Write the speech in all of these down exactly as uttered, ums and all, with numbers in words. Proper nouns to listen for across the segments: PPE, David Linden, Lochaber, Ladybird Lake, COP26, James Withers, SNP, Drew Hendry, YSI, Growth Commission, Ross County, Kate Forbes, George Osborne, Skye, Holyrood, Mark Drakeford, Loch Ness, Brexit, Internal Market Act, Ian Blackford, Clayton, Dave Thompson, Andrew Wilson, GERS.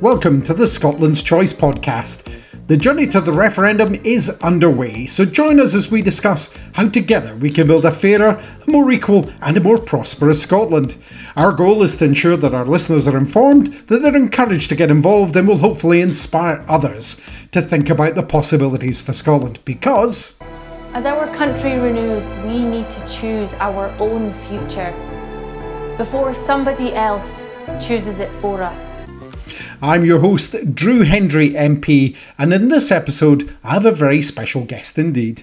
Welcome to the Scotland's Choice podcast. The journey to the referendum is underway, so join us as we discuss how together we can build a fairer, a more equal and a more prosperous Scotland. Our goal is to ensure that our listeners are informed, that they're encouraged to get involved and will hopefully inspire others to think about the possibilities for Scotland because... as our country renews, we need to choose our own future before somebody else chooses it for us. I'm your host, Drew Hendry M P, and in this episode, I have a very special guest indeed.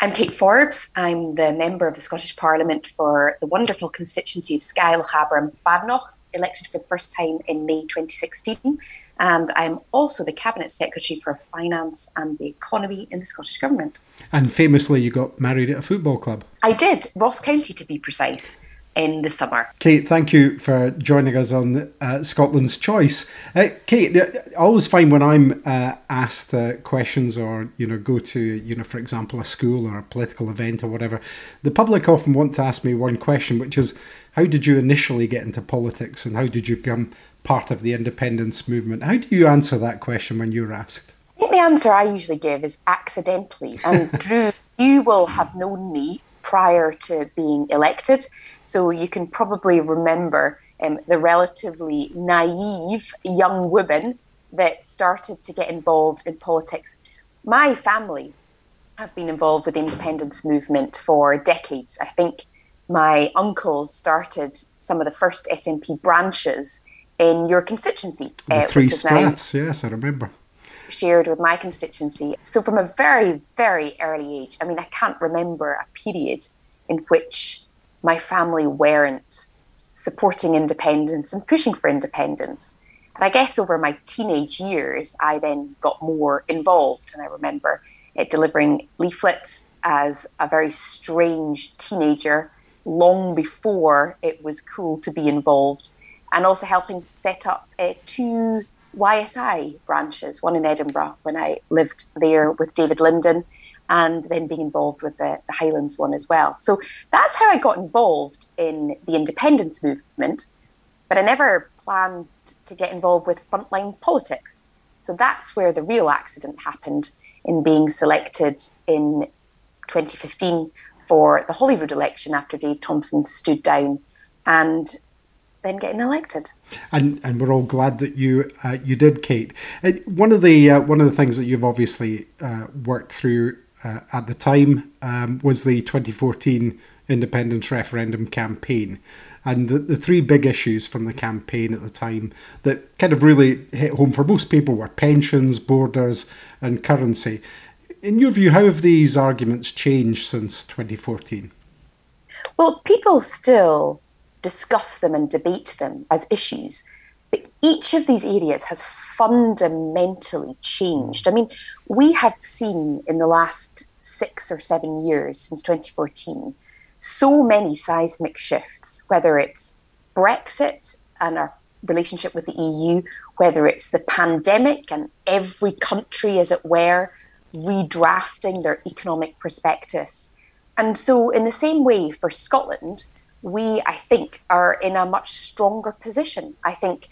I'm Kate Forbes. I'm the member of the Scottish Parliament for the wonderful constituency of Skye, Lochaber and Badenoch, elected for the first time in May twenty sixteen. And I'm also the Cabinet Secretary for Finance and the Economy in the Scottish Government. And famously, you got married at a football club. I did, Ross County to be precise. In the summer. Kate, thank you for joining us on uh, Scotland's Choice. Uh, Kate, I always find when I'm uh, asked uh, questions or, you know, go to, you know, for example, a school or a political event or whatever, the public often want to ask me one question, which is, how did you initially get into politics and how did you become part of the independence movement? How do you answer that question when you're asked? I think the answer I usually give is accidentally. And Drew, you will have known me prior to being elected. So you can probably remember um, the relatively naive young woman that started to get involved in politics. My family have been involved with the independence movement for decades. I think my uncles started some of the first S N P branches in your constituency. The uh, three straths, yes, I remember. Shared with my constituency. So from a very, very early age, I mean, I can't remember a period in which my family weren't supporting independence and pushing for independence. And I guess over my teenage years, I then got more involved. And I remember it delivering leaflets as a very strange teenager, long before it was cool to be involved, and also helping to set up uh, two Y S I branches, one in Edinburgh when I lived there with David Linden, and then being involved with the, the Highlands one as well. So that's how I got involved in the independence movement, but I never planned to get involved with frontline politics. So that's where the real accident happened, in being selected in twenty fifteen for the Holyrood election after Dave Thompson stood down, and then getting elected. And and we're all glad that you uh, you did, Kate. One of the uh, one of the things that you've obviously uh, worked through uh, at the time um, was the twenty fourteen independence referendum campaign, and the, the three big issues from the campaign at the time that kind of really hit home for most people were pensions, borders and currency. In your view, how have these arguments changed since twenty fourteen? Well, people still discuss them and debate them as issues. But each of these areas has fundamentally changed. I mean, we have seen in the last six or seven years since twenty fourteen, so many seismic shifts, whether it's Brexit and our relationship with the E U, whether it's the pandemic and every country, as it were, redrafting their economic prospectus. And so in the same way for Scotland, we, I think, are in a much stronger position. I think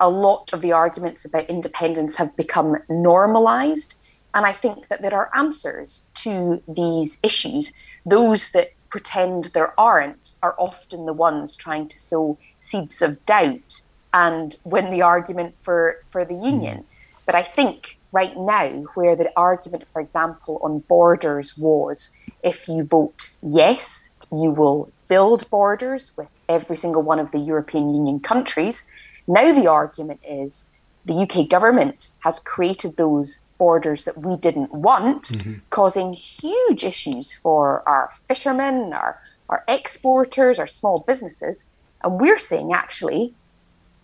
a lot of the arguments about independence have become normalised. And I think that there are answers to these issues. Those that pretend there aren't are often the ones trying to sow seeds of doubt and win the argument for, for the union. But I think right now, where the argument, for example, on borders was, if you vote yes, you will build borders with every single one of the European Union countries. Now the argument is the U K government has created those borders that we didn't want, mm-hmm. causing huge issues for our fishermen, our, our exporters, our small businesses. And we're saying, actually,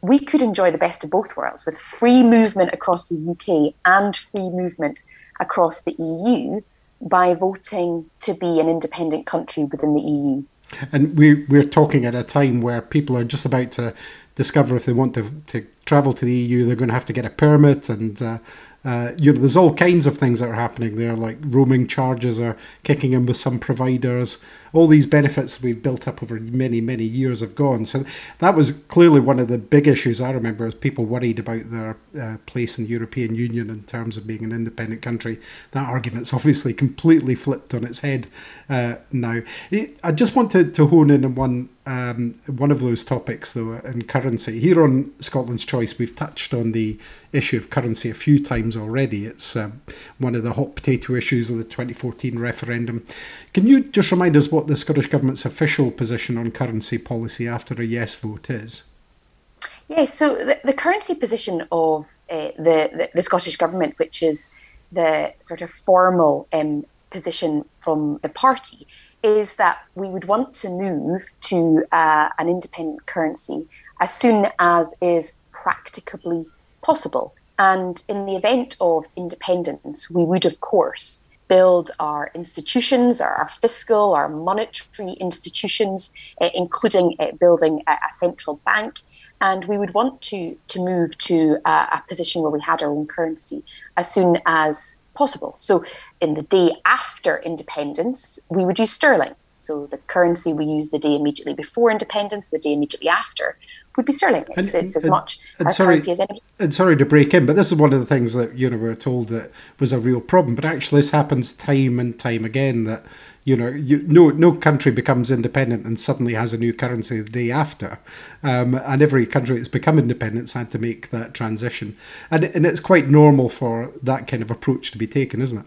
we could enjoy the best of both worlds with free movement across the U K and free movement across the E U by voting to be an independent country within the E U. And we, we're talking at a time where people are just about to discover if they want to, to travel to the E U, they're going to have to get a permit and uh, Uh, you know, there's all kinds of things that are happening there, like roaming charges are kicking in with some providers. All these benefits that we've built up over many, many years have gone. So that was clearly one of the big issues I remember, is people worried about their uh, place in the European Union in terms of being an independent country. That argument's obviously completely flipped on its head uh, now. I just wanted to hone in on one Um, one of those topics, though, in currency. Here on Scotland's Choice, we've touched on the issue of currency a few times already. It's um, one of the hot potato issues of the twenty fourteen referendum. Can you just remind us what the Scottish Government's official position on currency policy after a yes vote is? Yes, so the, the currency position of uh, the, the, the Scottish Government, which is the sort of formal um, position from the party, is that we would want to move to uh, an independent currency as soon as is practicably possible. And in the event of independence, we would, of course, build our institutions, our, our fiscal, our monetary institutions, uh, including uh, building a, a central bank. And we would want to, to move to uh, a position where we had our own currency as soon as possible. So in the day after independence, we would use sterling. So the currency we use the day immediately before independence, the day immediately after, would be sterling. It's, and, it's as and, much and our sorry, currency as any. And sorry to break in, but this is one of the things that, you know, we're told that was a real problem. But actually, this happens time and time again, that, you know, you, no no country becomes independent and suddenly has a new currency the day after. Um, and every country that's become independent has had to make that transition. And, and it's quite normal for that kind of approach to be taken, isn't it?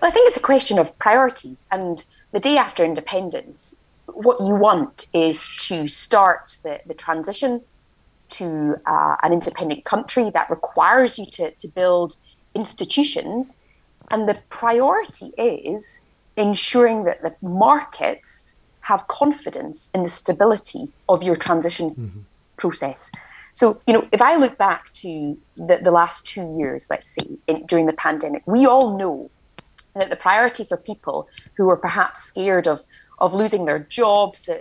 Well, I think it's a question of priorities. And the day after independence, what you want is to start the, the transition to uh, an independent country that requires you to, to build institutions. And the priority is ensuring that the markets have confidence in the stability of your transition mm-hmm. process. So, you know, if I look back to the, the last two years, let's say, in, during the pandemic, we all know that the priority for people who were perhaps scared of, of losing their jobs, uh,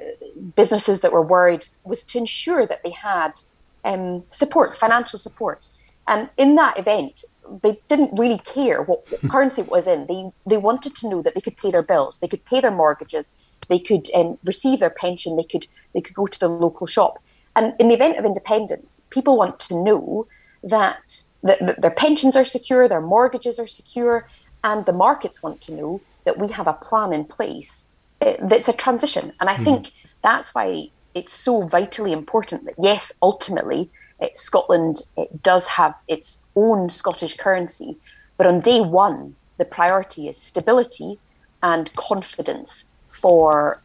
businesses that were worried, was to ensure that they had um, support, financial support. And in that event, they didn't really care what currency it was in. They they wanted to know that they could pay their bills, they could pay their mortgages, they could um, receive their pension, they could they could go to the local shop. And in the event of independence, people want to know that, that, that their pensions are secure, their mortgages are secure, and the markets want to know that we have a plan in place that's a transition. And I think mm. that's why it's so vitally important that, yes, ultimately, It, Scotland it does have its own Scottish currency, but on day one, the priority is stability and confidence for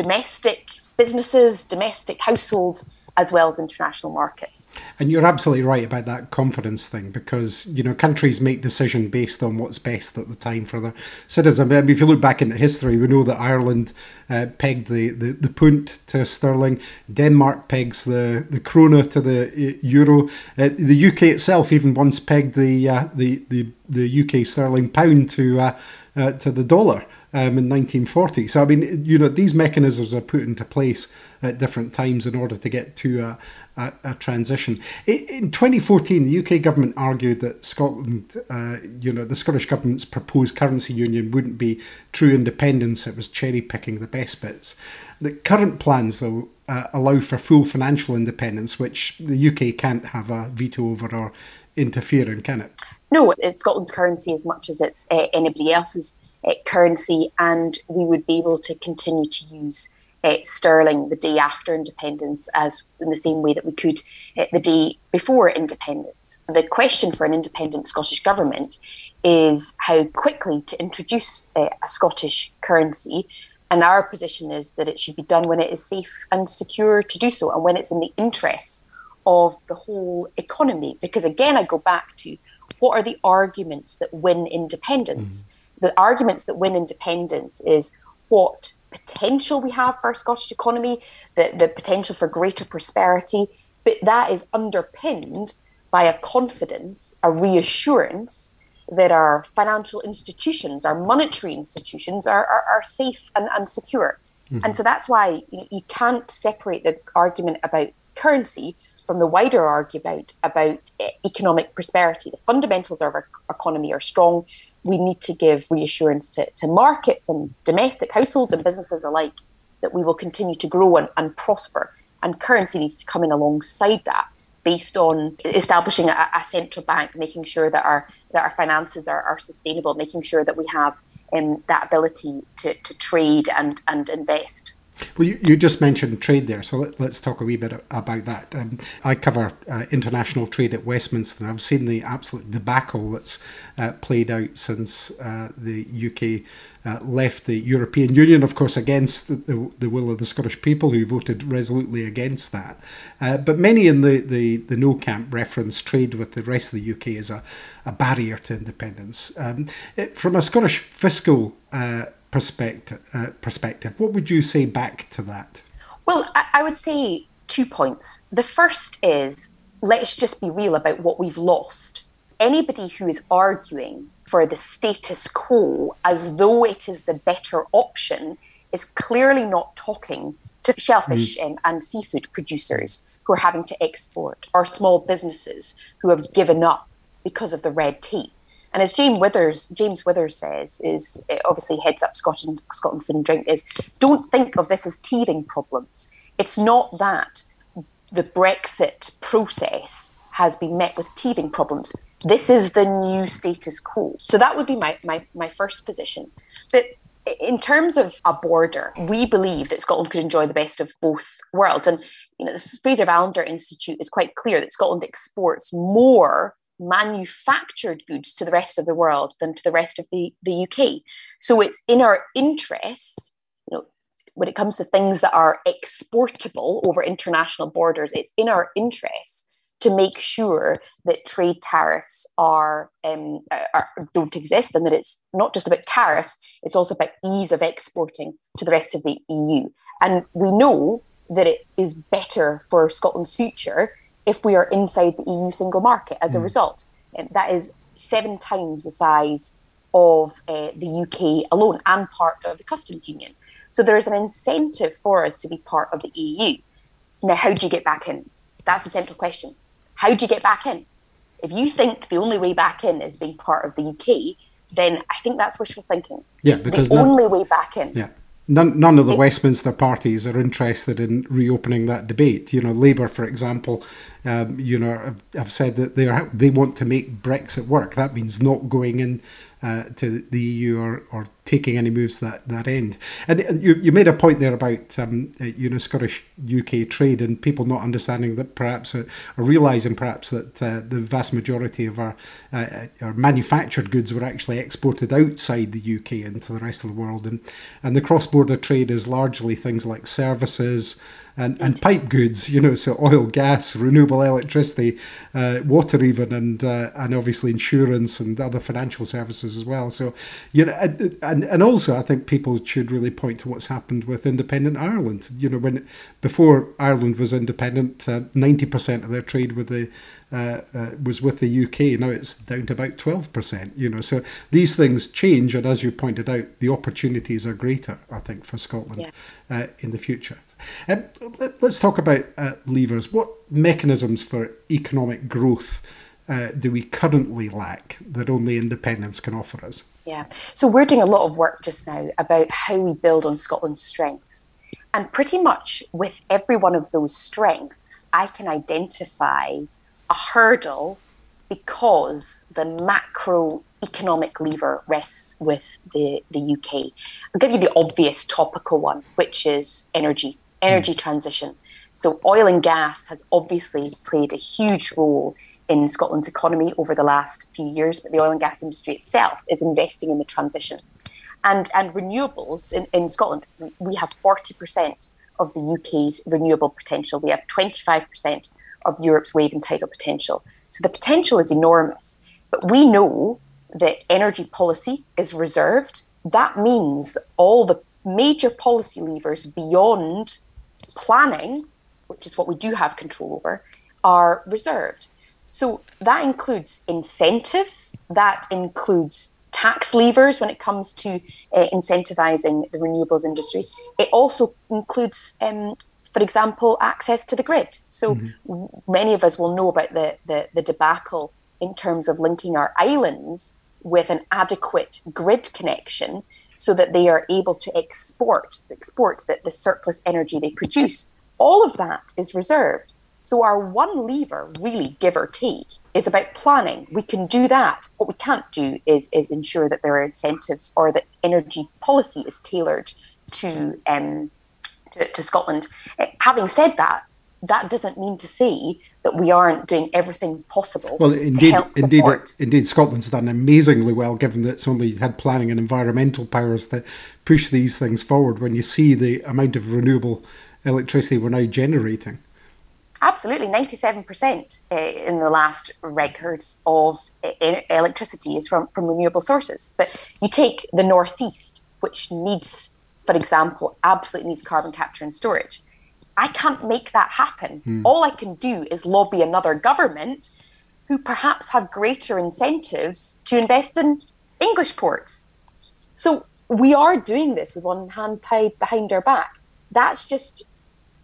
domestic businesses, domestic households, as well as international markets. And you're absolutely right about that confidence thing, because, you know, countries make decisions based on what's best at the time for their citizens. I mean, if you look back into history, we know that Ireland uh, pegged the, the, the punt to sterling, Denmark pegs the, the krona to the euro. Uh, the U K itself even once pegged the uh, the, the the U K sterling pound to uh, uh, to the dollar. Um, in nineteen forty. So, I mean, you know, these mechanisms are put into place at different times in order to get to a, a, a transition. In twenty fourteen, the U K government argued that Scotland, uh, you know, the Scottish government's proposed currency union wouldn't be true independence. It was cherry picking the best bits. The current plans, though, uh, allow for full financial independence, which the U K can't have a veto over or interfere in, can it? No, it's Scotland's currency as much as it's uh, anybody else's Uh, currency, and we would be able to continue to use uh, sterling the day after independence as in the same way that we could uh, the day before independence. The question for an independent Scottish government is how quickly to introduce uh, a Scottish currency, and our position is that it should be done when it is safe and secure to do so, and when it's in the interests of the whole economy. Because again, I go back to what are the arguments that win independence? Mm-hmm. The arguments that win independence is what potential we have for our Scottish economy, the, the potential for greater prosperity, but that is underpinned by a confidence, a reassurance that our financial institutions, our monetary institutions are, are, are safe and, and secure. Mm-hmm. And so that's why you, you can't separate the argument about currency from the wider argument about economic prosperity. The fundamentals of our economy are strong. We need to give reassurance to, to markets and domestic households and businesses alike that we will continue to grow and, and prosper. And currency needs to come in alongside that, based on establishing a, a central bank, making sure that our that our finances are, are sustainable, making sure that we have um, that ability to, to trade and, and invest. Well, you, you just mentioned trade there, so let, let's talk a wee bit about that. Um, I cover uh, international trade at Westminster, and I've seen the absolute debacle that's uh, played out since uh, the U K uh, left the European Union, of course, against the, the, the will of the Scottish people, who voted resolutely against that. Uh, but many in the, the, the no camp reference trade with the rest of the U K as a, a barrier to independence. Um, it, from a Scottish fiscal uh Perspective, uh, perspective. What would you say back to that? Well, I, I would say two points. The first is, let's just be real about what we've lost. Anybody who is arguing for the status quo as though it is the better option is clearly not talking to shellfish mm. um, and seafood producers who are having to export, or small businesses who have given up because of the red tape. And as James Withers, James Withers says, is obviously heads up Scotland, Scotland Food and Drink, is don't think of this as teething problems. It's not that the Brexit process has been met with teething problems. This is the new status quo. So that would be my, my, my first position. But in terms of a border, we believe that Scotland could enjoy the best of both worlds. And you know, the Fraser-Valander Institute is quite clear that Scotland exports more manufactured goods to the rest of the world than to the rest of the, the U K. So it's in our interests, you know, when it comes to things that are exportable over international borders, it's in our interests to make sure that trade tariffs are, um, are don't exist, and that it's not just about tariffs, it's also about ease of exporting to the rest of the E U. And we know that it is better for Scotland's future if we are inside the E U single market as a result. And that is seven times the size of uh, the U K alone, and part of the customs union. So there is an incentive for us to be part of the E U. Now, how do you get back in? That's the central question. How do you get back in? If you think the only way back in is being part of the U K, then I think that's wishful thinking. Yeah, because the no- only way back in. Yeah. None, none of the Westminster parties are interested in reopening that debate. You know, Labour, for example, um, you know, have, have said that they are they want to make Brexit work. That means not going in uh, to the E U or, or taking any moves that that end. And, and you you made a point there about um, you know Scottish U K trade and people not understanding that perhaps or, or realising perhaps that uh, the vast majority of our uh, our manufactured goods were actually exported outside the U K into the rest of the world, and and the cross border Border trade is largely things like services and, and pipe goods, you know, so oil, gas, renewable electricity, uh, water even, and uh, and obviously insurance and other financial services as well. So, you know, and and also I think people should really point to what's happened with independent Ireland. You know, when before Ireland was independent, ninety percent of their trade with the Uh, uh, was with the U K. Now it's down to about twelve percent, you know, so these things change. And as you pointed out, the opportunities are greater, I think, for Scotland yeah. uh, in the future. Um, let, let's talk about uh, levers. What mechanisms for economic growth uh, do we currently lack that only independence can offer us? Yeah, so we're doing a lot of work just now about how we build on Scotland's strengths. And pretty much with every one of those strengths, I can identify a hurdle because the macroeconomic lever rests with the, the U K. I'll give you the obvious topical one, which is energy, energy transition. So oil and gas has obviously played a huge role in Scotland's economy over the last few years, but the oil and gas industry itself is investing in the transition. And, and renewables in, in Scotland, we have forty percent of the U K's renewable potential. We have twenty-five percent of Europe's wave and tidal potential. So the potential is enormous, but we know that energy policy is reserved. That means that all the major policy levers beyond planning, which is what we do have control over, are reserved. So that includes incentives, that includes tax levers when it comes to uh, incentivising the renewables industry. It also includes um, for example, access to the grid. So mm-hmm. many of us will know about the, the, the debacle in terms of linking our islands with an adequate grid connection so that they are able to export, export the, the surplus energy they produce. All of that is reserved. So our one lever, really, give or take, is about planning. We can do that. What we can't do is, is ensure that there are incentives or that energy policy is tailored to um, to, to Scotland. Having said that, that doesn't mean to say that we aren't doing everything possible well, indeed, to help indeed, support. Indeed, Scotland's done amazingly well, given that it's only had planning and environmental powers that push these things forward when you see the amount of renewable electricity we're now generating. Absolutely, ninety-seven percent in the last records of electricity is from, from renewable sources. But you take the northeast, which needs, for example, absolutely needs carbon capture and storage. I can't make that happen. Hmm. All I can do is lobby another government who perhaps have greater incentives to invest in English ports. So we are doing this with one hand tied behind our back. That's just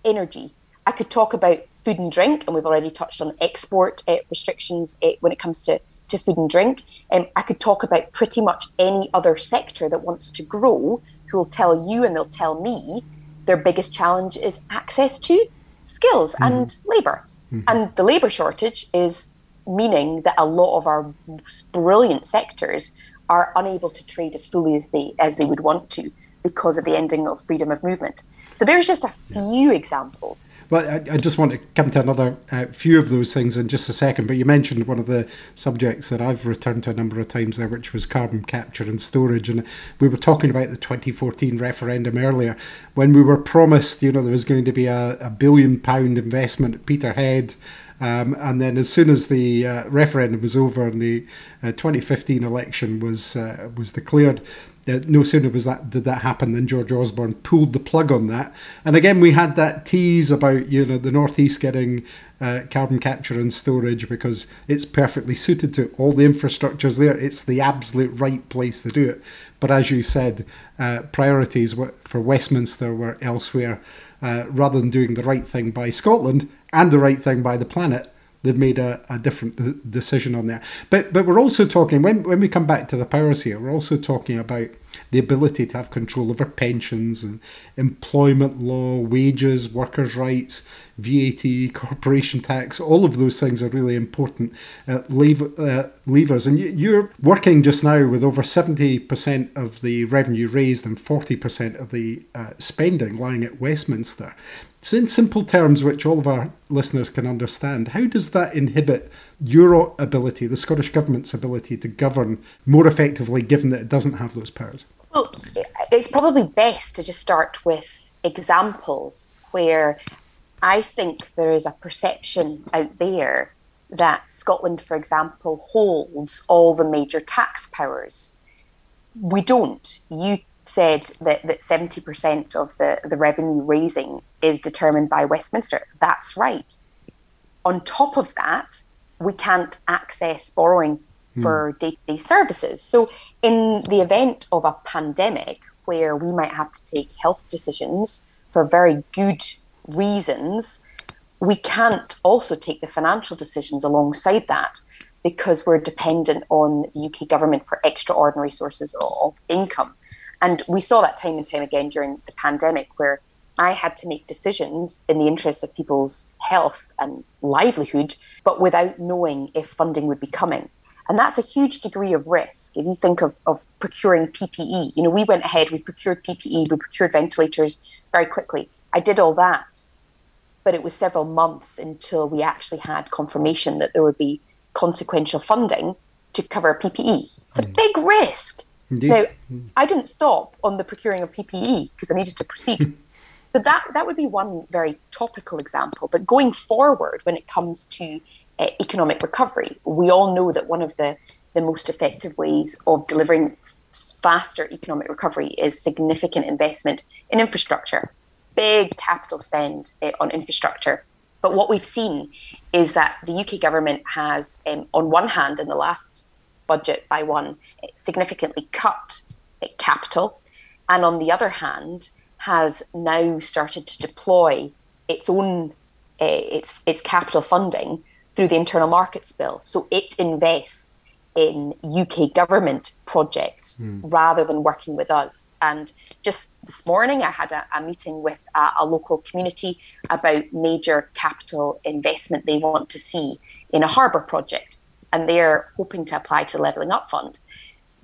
energy. I could talk about food and drink, and we've already touched on export uh, restrictions uh, when it comes to, to food and drink. Um, I could talk about pretty much any other sector that wants to grow, who will tell you and they'll tell me their biggest challenge is access to skills mm-hmm. and labour. Mm-hmm. And the labour shortage is meaning that a lot of our most brilliant sectors are unable to trade as fully as they as they would want to because of the ending of freedom of movement. So there's just a few yeah. examples. Well, I, I just want to come to another uh, few of those things in just a second, but you mentioned one of the subjects that I've returned to a number of times there, which was carbon capture and storage. And we were talking about the twenty fourteen referendum earlier, when we were promised, you know, there was going to be a, a billion pound investment at Peterhead. Um, and then as soon as the uh, referendum was over and the uh, twenty fifteen election was uh, was declared, uh, no sooner was that did that happen than George Osborne pulled the plug on that. And again, we had that tease about, you know, the northeast getting uh, carbon capture and storage because it's perfectly suited to it. All the infrastructure's there. It's the absolute right place to do it. But as you said, uh, priorities for Westminster were elsewhere. Uh, rather than doing the right thing by Scotland and the right thing by the planet, they've made a, a different d- decision on there. But but we're also talking, when, when we come back to the powers here, we're also talking about the ability to have control over pensions and employment law, wages, workers' rights, V A T, corporation tax. All of those things are really important uh, lev- uh, levers. And you, you're working just now with over seventy percent of the revenue raised and forty percent of the uh, spending lying at Westminster. So in simple terms, which all of our listeners can understand, how does that inhibit your ability, the Scottish Government's ability to govern more effectively, given that it doesn't have those powers? Well, it's probably best to just start with examples where I think there is a perception out there that Scotland, for example, holds all the major tax powers. We don't. You said that, that seventy percent of the, the revenue raising is determined by Westminster. That's right. On top of that, we can't access borrowing mm. for day-to-day services. So in the event of a pandemic where we might have to take health decisions for very good reasons, we can't also take the financial decisions alongside that because we're dependent on the U K government for extraordinary sources of income. And we saw that time and time again during the pandemic where I had to make decisions in the interest of people's health and livelihood, but without knowing if funding would be coming. And that's a huge degree of risk. If you think of, of procuring P P E, you know, we went ahead, we procured P P E, we procured ventilators very quickly. I did all that, but it was several months until we actually had confirmation that there would be consequential funding to cover P P E. It's a big risk. Indeed. Now, I didn't stop on the procuring of P P E because I needed to proceed. So that, that would be one very topical example. But going forward, when it comes to uh, economic recovery, we all know that one of the, the most effective ways of delivering faster economic recovery is significant investment in infrastructure, big capital spend uh, on infrastructure. But what we've seen is that the U K government has, um, on one hand, in the last budget by one, significantly cut uh, capital, and on the other hand, has now started to deploy its own uh, its its capital funding through the Internal Markets Bill. So it invests in U K government projects mm. rather than working with us. And just this morning, I had a, a meeting with a, a local community about major capital investment they want to see in a harbour project. And they're hoping to apply to the Levelling Up Fund.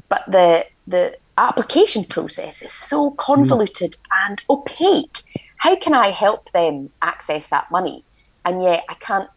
But the the application process is so convoluted mm. and opaque. How can I help them access that money? And yet I can't.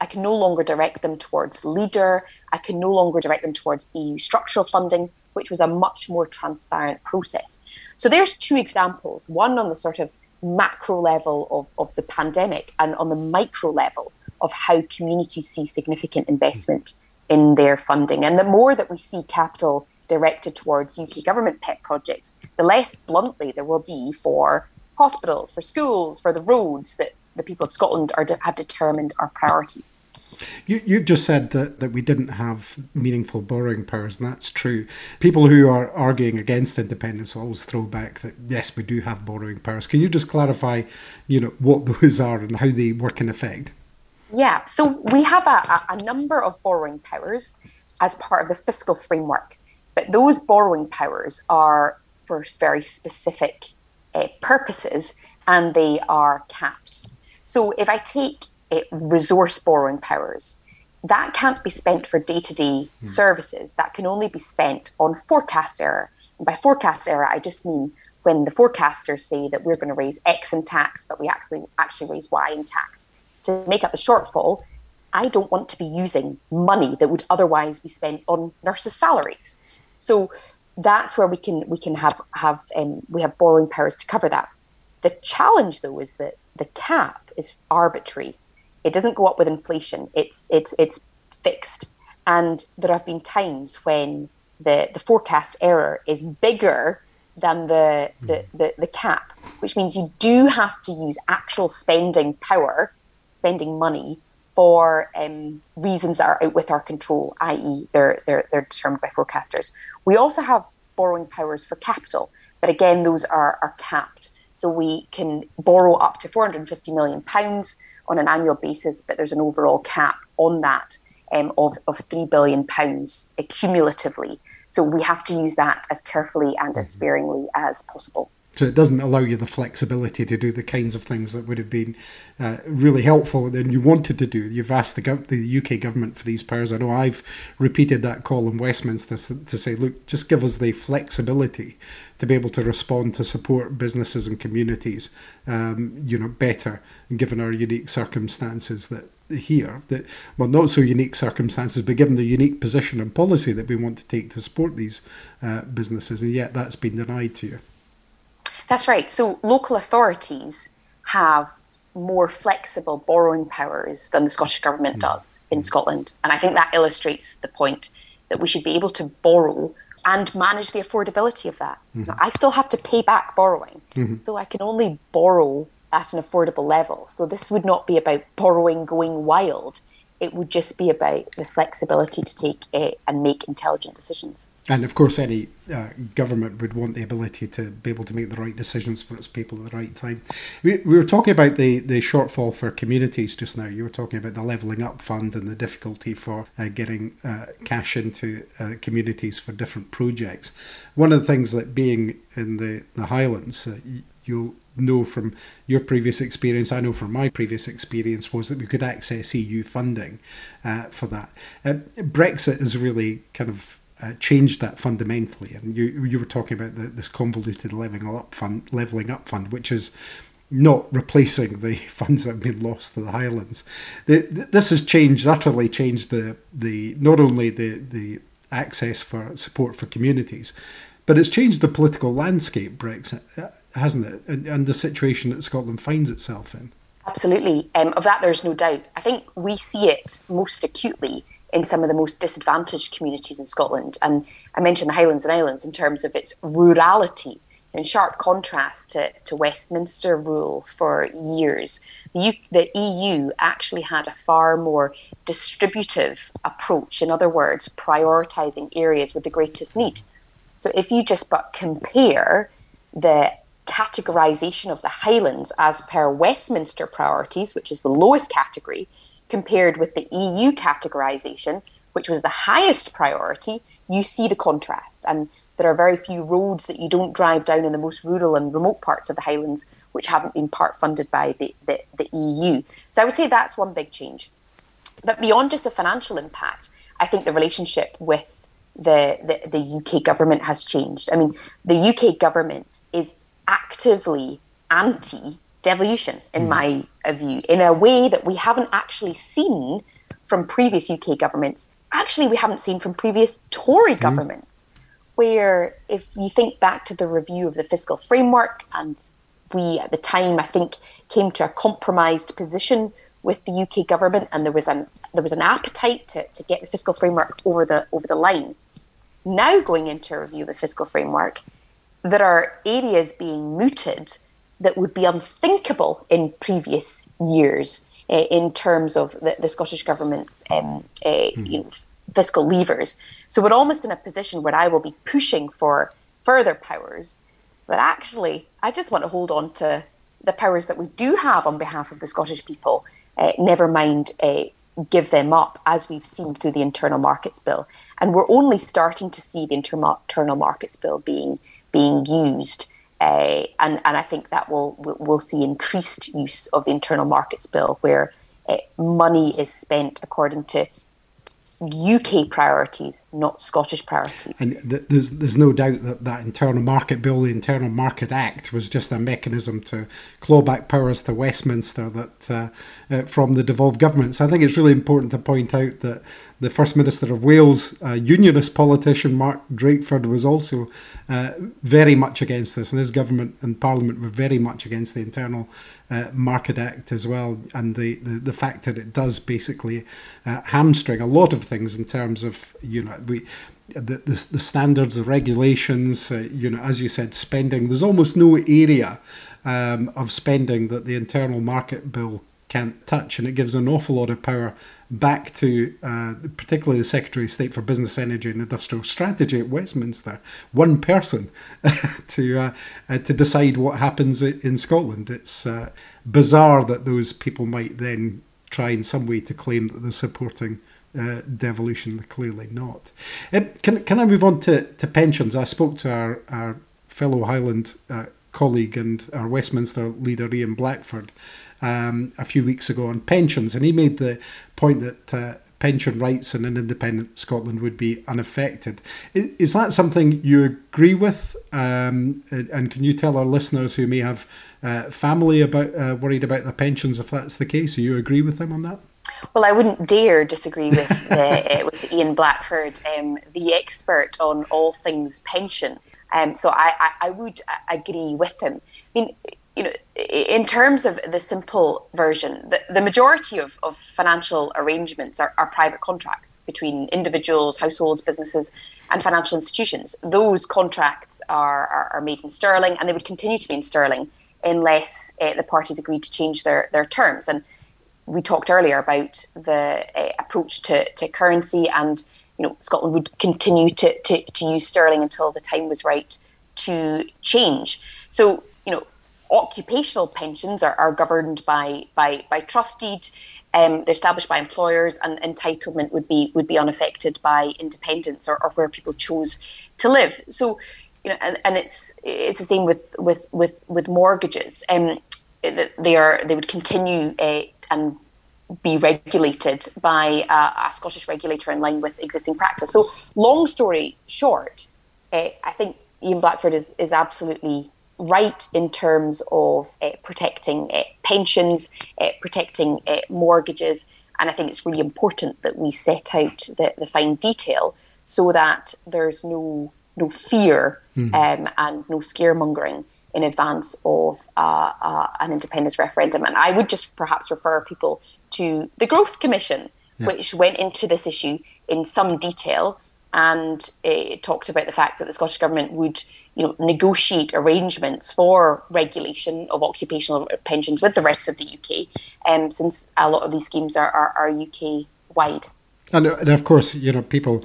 I can no longer direct them towards LEADER. I can no longer direct them towards E U structural funding, which was a much more transparent process. So there's two examples, one on the sort of macro level of, of the pandemic and on the micro level of how communities see significant investment in their funding. And the more that we see capital directed towards U K government pet projects, the less bluntly there will be for hospitals, for schools, for the roads that the people of Scotland are de- have determined our priorities. You, you've just said that, that we didn't have meaningful borrowing powers, and that's true. People who are arguing against independence always throw back that, yes, we do have borrowing powers. Can you just clarify, you know, what those are and how they work in effect? Yeah, so we have a, a number of borrowing powers as part of the fiscal framework, but those borrowing powers are for very specific uh, purposes, and they are capped. So if I take it, resource borrowing powers, that can't be spent for day-to-day mm. services. That can only be spent on forecast error. And by forecast error, I just mean when the forecasters say that we're going to raise X in tax, but we actually actually raise Y in tax. To make up the shortfall, I don't want to be using money that would otherwise be spent on nurses' salaries. So that's where we can we can have have um, we have borrowing powers to cover that. The challenge, though, is that the cap is arbitrary. It doesn't go up with inflation. It's it's it's fixed. And there have been times when the, the forecast error is bigger than the the, the the cap, which means you do have to use actual spending power, spending money for um, reasons that are out with our control, that is, they're they're they're determined by forecasters. We also have borrowing powers for capital, but again, those are are capped. So we can borrow up to four hundred fifty million pounds on an annual basis, but there's an overall cap on that um, of, of three billion pounds cumulatively. So we have to use that as carefully and as sparingly as possible. So it doesn't allow you the flexibility to do the kinds of things that would have been uh, really helpful and you wanted to do. You've asked the, gov- the U K government for these powers. I know I've repeated that call in Westminster to say, look, just give us the flexibility to be able to respond to support businesses and communities, um, you know, better, given our unique circumstances that here, that well, not so unique circumstances, but given the unique position and policy that we want to take to support these uh, businesses. And yet that's been denied to you. That's right. So local authorities have more flexible borrowing powers than the Scottish Government does in Scotland. And I think that illustrates the point that we should be able to borrow and manage the affordability of that. Mm-hmm. Now, I still have to pay back borrowing, mm-hmm. so I can only borrow at an affordable level. So this would not be about borrowing going wild. It would just be about the flexibility to take it and make intelligent decisions. And of course, any uh, government would want the ability to be able to make the right decisions for its people at the right time. We, we were talking about the, the shortfall for communities just now. You were talking about the Levelling Up Fund and the difficulty for uh, getting uh, cash into uh, communities for different projects. One of the things that being in the, the Highlands, uh, you'll know from your previous experience, I know from my previous experience, was that we could access E U funding uh, for that. Uh, Brexit has really kind of uh, changed that fundamentally. And you you were talking about the, this convoluted levelling up fund, levelling up fund, which is not replacing the funds that have been lost to the Highlands. The, the, this has changed, utterly changed the the not only the the access for support for communities, but it's changed the political landscape, Brexit, hasn't it? And, and the situation that Scotland finds itself in. Absolutely. Um, of that, there's no doubt. I think we see it most acutely in some of the most disadvantaged communities in Scotland. And I mentioned the Highlands and Islands in terms of its rurality, in sharp contrast to, to Westminster rule for years. The, U- the E U actually had a far more distributive approach. In other words, prioritising areas with the greatest need. So if you just but compare the categorisation of the Highlands as per Westminster priorities, which is the lowest category, compared with the E U categorisation, which was the highest priority, you see the contrast. And there are very few roads that you don't drive down in the most rural and remote parts of the Highlands which haven't been part funded by the, the, the E U. So I would say that's one big change. But beyond just the financial impact, I think the relationship with the, the, the U K government has changed. I mean, the U K government is actively anti-devolution, in mm. my view, in a way that we haven't actually seen from previous U K governments. Actually, we haven't seen from previous Tory mm. governments, where if you think back to the review of the fiscal framework, and we at the time, I think, came to a compromised position with the U K government, and there was an there was an appetite to, to get the fiscal framework over the over the line. Now, going into a review of the fiscal framework, there are areas being mooted that would be unthinkable in previous years uh, in terms of the, the Scottish government's um, uh, mm. you know, fiscal levers. So we're almost in a position where I will be pushing for further powers, but actually I just want to hold on to the powers that we do have on behalf of the Scottish people, uh, never mind uh, give them up, as we've seen through the Internal Markets Bill. And we're only starting to see the Inter- Internal Markets Bill being being used. Uh, and, and I think that we'll, we'll see increased use of the Internal Markets Bill, where uh, money is spent according to U K priorities, not Scottish priorities. And th- there's there's no doubt that that Internal Market Bill, the Internal Market Act, was just a mechanism to claw back powers to Westminster that uh, uh, from the devolved governments. I think it's really important to point out that the First Minister of Wales, uh, unionist politician Mark Drakeford, was also uh, very much against this, and his government and Parliament were very much against the Internal uh, Market Act as well, and the, the, the fact that it does basically uh, hamstring a lot of things in terms of, you know, we the the, the standards, the regulations, uh, you know, as you said, spending. There's almost no area um, of spending that the Internal Market Bill can't touch, and it gives an awful lot of power back to uh, particularly the Secretary of State for Business, Energy and Industrial Strategy at Westminster, one person, to uh, uh, to decide what happens in Scotland. It's uh, bizarre that those people might then try in some way to claim that they're supporting uh, devolution. They're clearly not. Uh, can can I move on to, to pensions? I spoke to our, our fellow Highland uh, colleague and our Westminster leader, Ian Blackford, Um, a few weeks ago on pensions, and he made the point that uh, pension rights in an independent Scotland would be unaffected. Is, is that something you agree with? Um, and, and can you tell our listeners who may have uh, family about uh, worried about their pensions, if that's the case, do you agree with them on that? Well, I wouldn't dare disagree with, the, uh, with Ian Blackford, um, the expert on all things pension. Um, so I, I, I would agree with him. I mean, you know, in terms of the simple version, the, the majority of, of financial arrangements are, are private contracts between individuals, households, businesses, and financial institutions. Those contracts are, are, are made in sterling, and they would continue to be in sterling unless uh, the parties agreed to change their, their terms. And we talked earlier about the uh, approach to, to currency, and you know, Scotland would continue to, to, to use sterling until the time was right to change. So, you know, occupational pensions are, are governed by by by trust deed. Um, they're established by employers, and entitlement would be would be unaffected by independence or, or where people choose to live. So, you know, and, and it's it's the same with with with, with mortgages. Um, they are they would continue uh, and be regulated by uh, a Scottish regulator in line with existing practice. So, long story short, uh, I think Ian Blackford is is absolutely right in terms of uh, protecting uh, pensions, uh, protecting uh, mortgages, and I think it's really important that we set out the, the fine detail so that there's no no fear mm. um, and no scaremongering in advance of uh, uh, an independence referendum. And I would just perhaps refer people to the Growth Commission, yeah. which went into this issue in some detail. And it talked about the fact that the Scottish Government would, you know, negotiate arrangements for regulation of occupational pensions with the rest of the U K, um, since a lot of these schemes are, are, are U K-wide. And, and of course, you know, people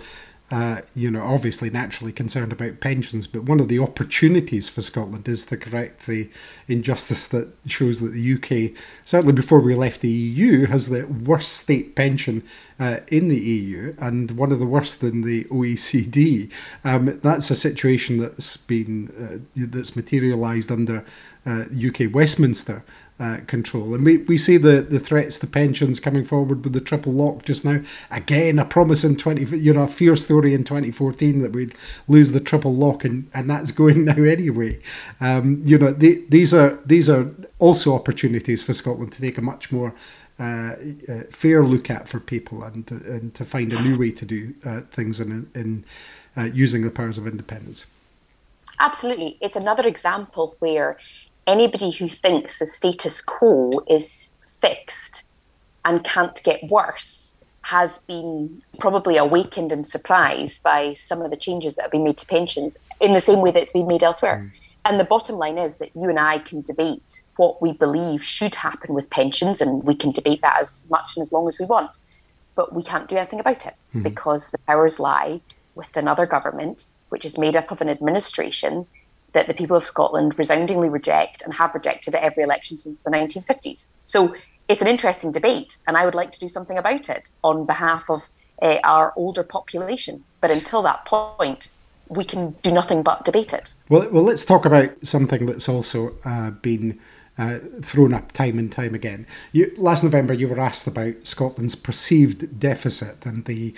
uh, you know, obviously naturally concerned about pensions, but one of the opportunities for Scotland is to correct the injustice that shows that the U K, certainly before we left the E U, has the worst state pension uh, in the E U and one of the worst in the O E C D. Um, that's a situation that's been, uh, that's materialised under uh, U K Westminster Uh, control. And we, we see the, the threats to pensions coming forward with the triple lock just now. Again, a promise in twenty, you know, a fear story in twenty fourteen that we'd lose the triple lock, and, and that's going now anyway. Um, you know, they, these are these are also opportunities for Scotland to take a much more uh, uh, fair look at for people, and and to find a new way to do uh, things in in uh, using the powers of independence. Absolutely, it's another example where anybody who thinks the status quo is fixed and can't get worse has been probably awakened and surprised by some of the changes that have been made to pensions in the same way that it's been made elsewhere. Mm. And the bottom line is that you and I can debate what we believe should happen with pensions, and we can debate that as much and as long as we want, but we can't do anything about it mm. because the powers lie with another government, which is made up of an administration that the people of Scotland resoundingly reject and have rejected at every election since the nineteen fifties. So it's an interesting debate, and I would like to do something about it on behalf of uh, our older population. But until that point, we can do nothing but debate it. Well, well, let's talk about something that's also uh, been uh, thrown up time and time again. You, last November, you were asked about Scotland's perceived deficit, and the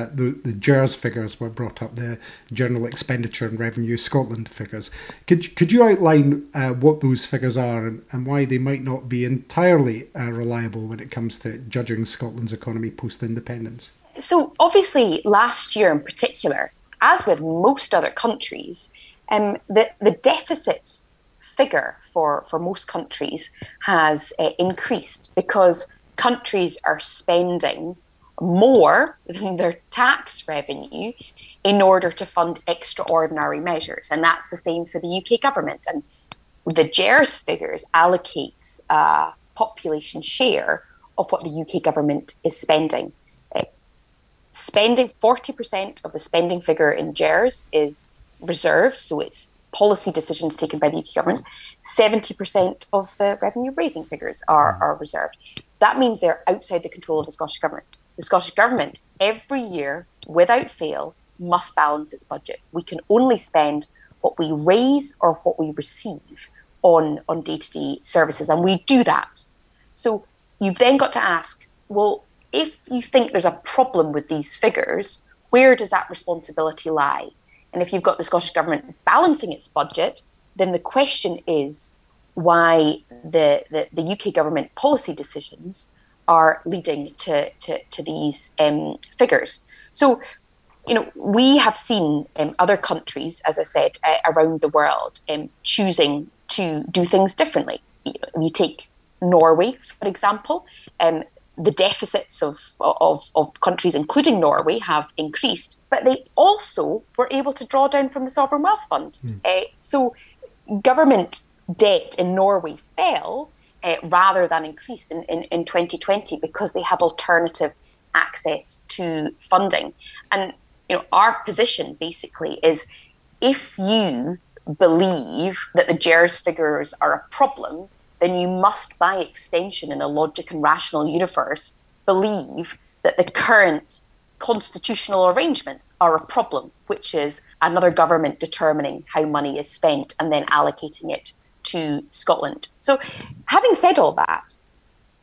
Uh, the, the GERS figures were brought up, the General Expenditure and Revenue Scotland figures. Could, could you outline uh, what those figures are, and, and why they might not be entirely uh, reliable when it comes to judging Scotland's economy post-independence? So obviously last year in particular, as with most other countries, um, the, the deficit figure for, for most countries has uh, increased because countries are spending more than their tax revenue in order to fund extraordinary measures. And that's the same for the U K government. And the GERS figures allocates a population share of what the U K government is spending. Spending forty percent of the spending figure in GERS is reserved, so it's policy decisions taken by the U K government. seventy percent of the revenue raising figures are, are reserved. That means they're outside the control of the Scottish government. The Scottish Government, every year, without fail, must balance its budget. We can only spend what we raise or what we receive on, on day-to-day services, and we do that. So you've then got to ask, well, if you think there's a problem with these figures, where does that responsibility lie? And if you've got the Scottish Government balancing its budget, then the question is why the, the, the U K Government policy decisions are leading to, to, to these um, figures. So, you know, we have seen um, other countries, as I said, uh, around the world um, choosing to do things differently. You know, you take Norway, for example, um, the deficits of, of, of countries, including Norway, have increased, but they also were able to draw down from the Sovereign Wealth Fund. Mm. Uh, so government debt in Norway fell Uh, rather than increased in, in, in twenty twenty because they have alternative access to funding. And you know, our position basically is, if you believe that the GERS figures are a problem, then you must, by extension, in a logic and rational universe, believe that the current constitutional arrangements are a problem, which is another government determining how money is spent and then allocating it to Scotland. So having said all that,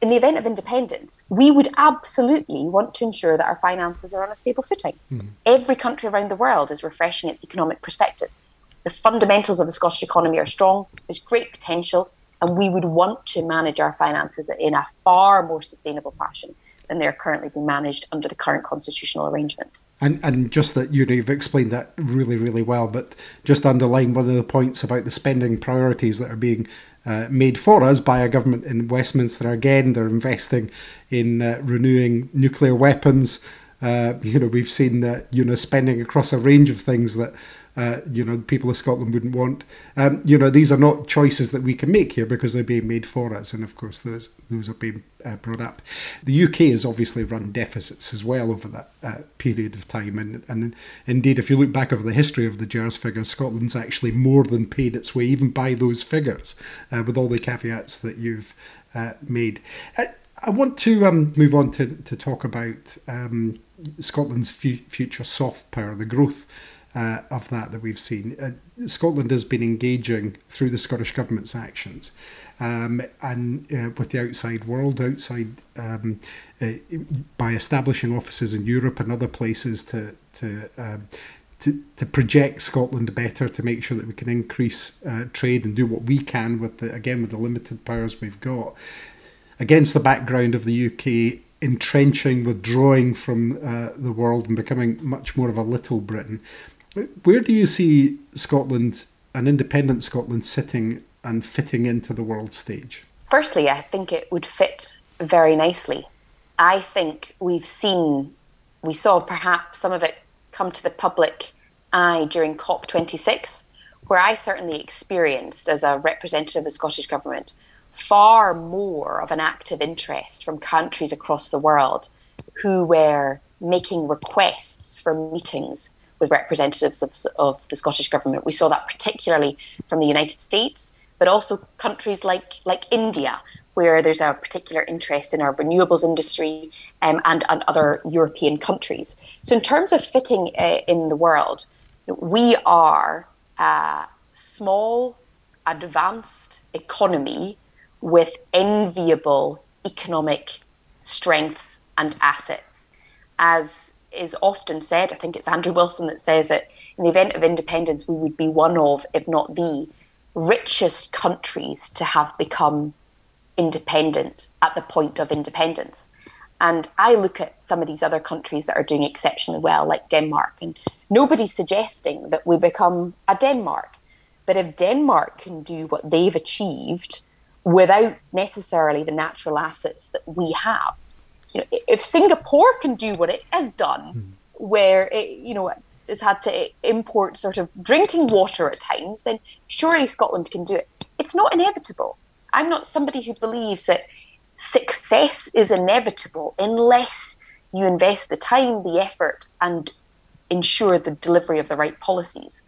in the event of independence, we would absolutely want to ensure that our finances are on a stable footing. Mm-hmm. Every country around the world is refreshing its economic prospectus. The fundamentals of the Scottish economy are strong, there's great potential, and we would want to manage our finances in a far more sustainable fashion than they're currently being managed under the current constitutional arrangements. And and just that, you know, you've explained that really, really well, but just underline one of the points about the spending priorities that are being uh, made for us by a government in Westminster. Again, they're investing in uh, renewing nuclear weapons, Uh, you know, we've seen that, you know, spending across a range of things that, uh, you know, people of Scotland wouldn't want. Um, you know, these are not choices that we can make here because they're being made for us. And of course, those those are being uh, brought up. The U K has obviously run deficits as well over that uh, period of time. And, and indeed, if you look back over the history of the GERS figures, Scotland's actually more than paid its way, even by those figures, uh, with all the caveats that you've uh, made. Uh, I want to um, move on to, to talk about um, Scotland's fu- future soft power, the growth uh, of that that we've seen. Uh, Scotland has been engaging through the Scottish Government's actions um, and uh, with the outside world, outside um, uh, by establishing offices in Europe and other places to to um, To, to project Scotland better, to make sure that we can increase uh, trade and do what we can with the, again, with the limited powers we've got. Against the background of the U K entrenching, withdrawing from uh, the world and becoming much more of a little Britain, where do you see Scotland, an independent Scotland, sitting and fitting into the world stage? Firstly, I think it would fit very nicely. I think we've seen, we saw perhaps some of it come to the public eye during COP twenty-six, where I certainly experienced, as a representative of the Scottish Government, far more of an active interest from countries across the world who were making requests for meetings with representatives of, of the Scottish Government. We saw that particularly from the United States, but also countries like, like India, where there's a particular interest in our renewables industry um, and, and other European countries. So in terms of fitting uh, in the world, we are a small, advanced economy with enviable economic strengths and assets. As is often said, I think it's Andrew Wilson that says that in the event of independence, we would be one of, if not the richest countries to have become independent at the point of independence. And I look at some of these other countries that are doing exceptionally well, like Denmark, and nobody's suggesting that we become a Denmark. But if Denmark can do what they've achieved without necessarily the natural assets that we have, you know, if Singapore can do what it has done, where it, you know, it's had to import sort of drinking water at times, then surely Scotland can do it. It's not inevitable. I'm not somebody who believes that success is inevitable unless you invest the time, the effort, and ensure the delivery of the right policies.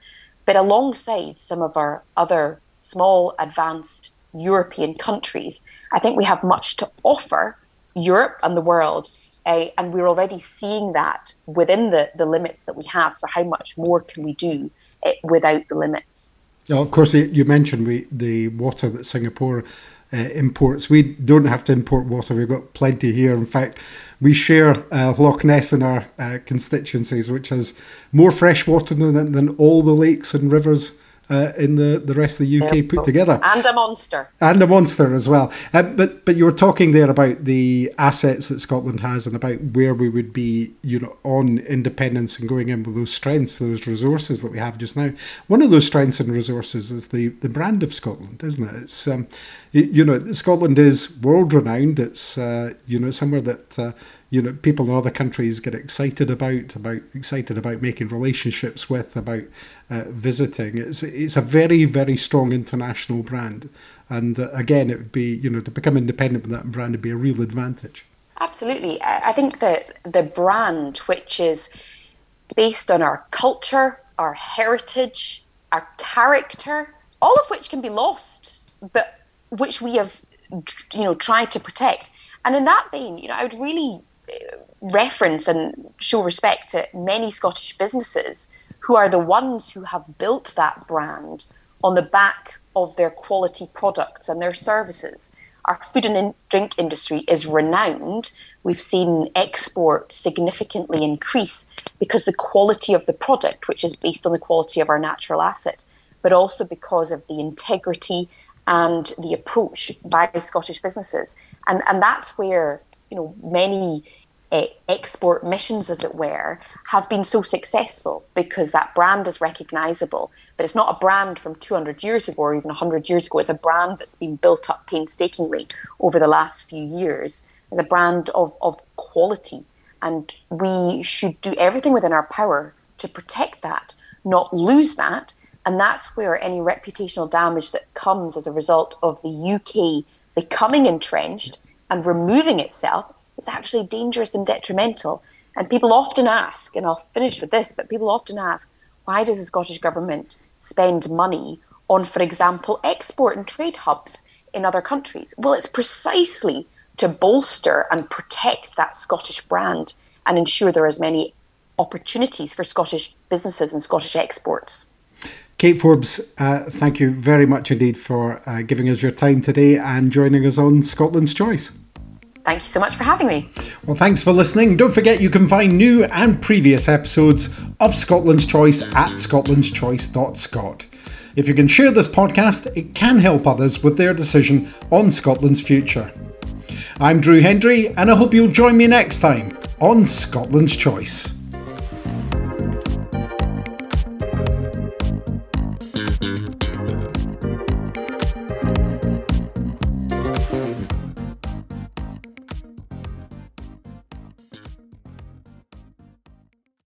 But alongside some of our other small, advanced European countries, I think we have much to offer Europe and the world, uh, and we're already seeing that within the, the limits that we have. So how much more can we do uh, without the limits? Now, of course, you mentioned we, the water that Singapore uh, imports. We don't have to import water. We've got plenty here. In fact, we share uh, Loch Ness in our uh, constituencies, which has more fresh water than, than all the lakes and rivers uh, in the, the rest of the U K put together. And a monster. And a monster as well. Uh, but but you were talking there about the assets that Scotland has and about where we would be, you know, on independence and going in with those strengths, those resources that we have just now. One of those strengths and resources is the, the brand of Scotland, isn't it? It's um, you know, Scotland is world renowned. It's uh, you know, somewhere that uh, you know, people in other countries get excited about, about excited about making relationships with, about uh, visiting. It's it's a very, very strong international brand. And uh, again, it would be, you know, to become independent with that brand would be a real advantage. Absolutely. I think that the brand, which is based on our culture, our heritage, our character, all of which can be lost, but which we have, you know, tried to protect. And in that vein, you know, I would really reference and show respect to many Scottish businesses who are the ones who have built that brand on the back of their quality products and their services. Our food and drink industry is renowned. We've seen exports significantly increase because the quality of the product, which is based on the quality of our natural asset, but also because of the integrity and the approach by Scottish businesses. And and that's where, you know, many uh, export missions, as it were, have been so successful, because that brand is recognisable. But it's not a brand from two hundred years ago or even one hundred years ago. It's a brand that's been built up painstakingly over the last few years. It's a brand of, of quality. And we should do everything within our power to protect that, not lose that. And that's where any reputational damage that comes as a result of the U K becoming entrenched and removing itself is actually dangerous and detrimental. And people often ask, and I'll finish with this, but people often ask, why does the Scottish Government spend money on, for example, export and trade hubs in other countries? Well, it's precisely to bolster and protect that Scottish brand and ensure there are as many opportunities for Scottish businesses and Scottish exports. Kate Forbes, uh, thank you very much indeed for uh, giving us your time today and joining us on Scotland's Choice. Thank you so much for having me. Well, thanks for listening. Don't forget you can find new and previous episodes of Scotland's Choice at scotlands choice dot scot. If you can share this podcast, it can help others with their decision on Scotland's future. I'm Drew Hendry, and I hope you'll join me next time on Scotland's Choice.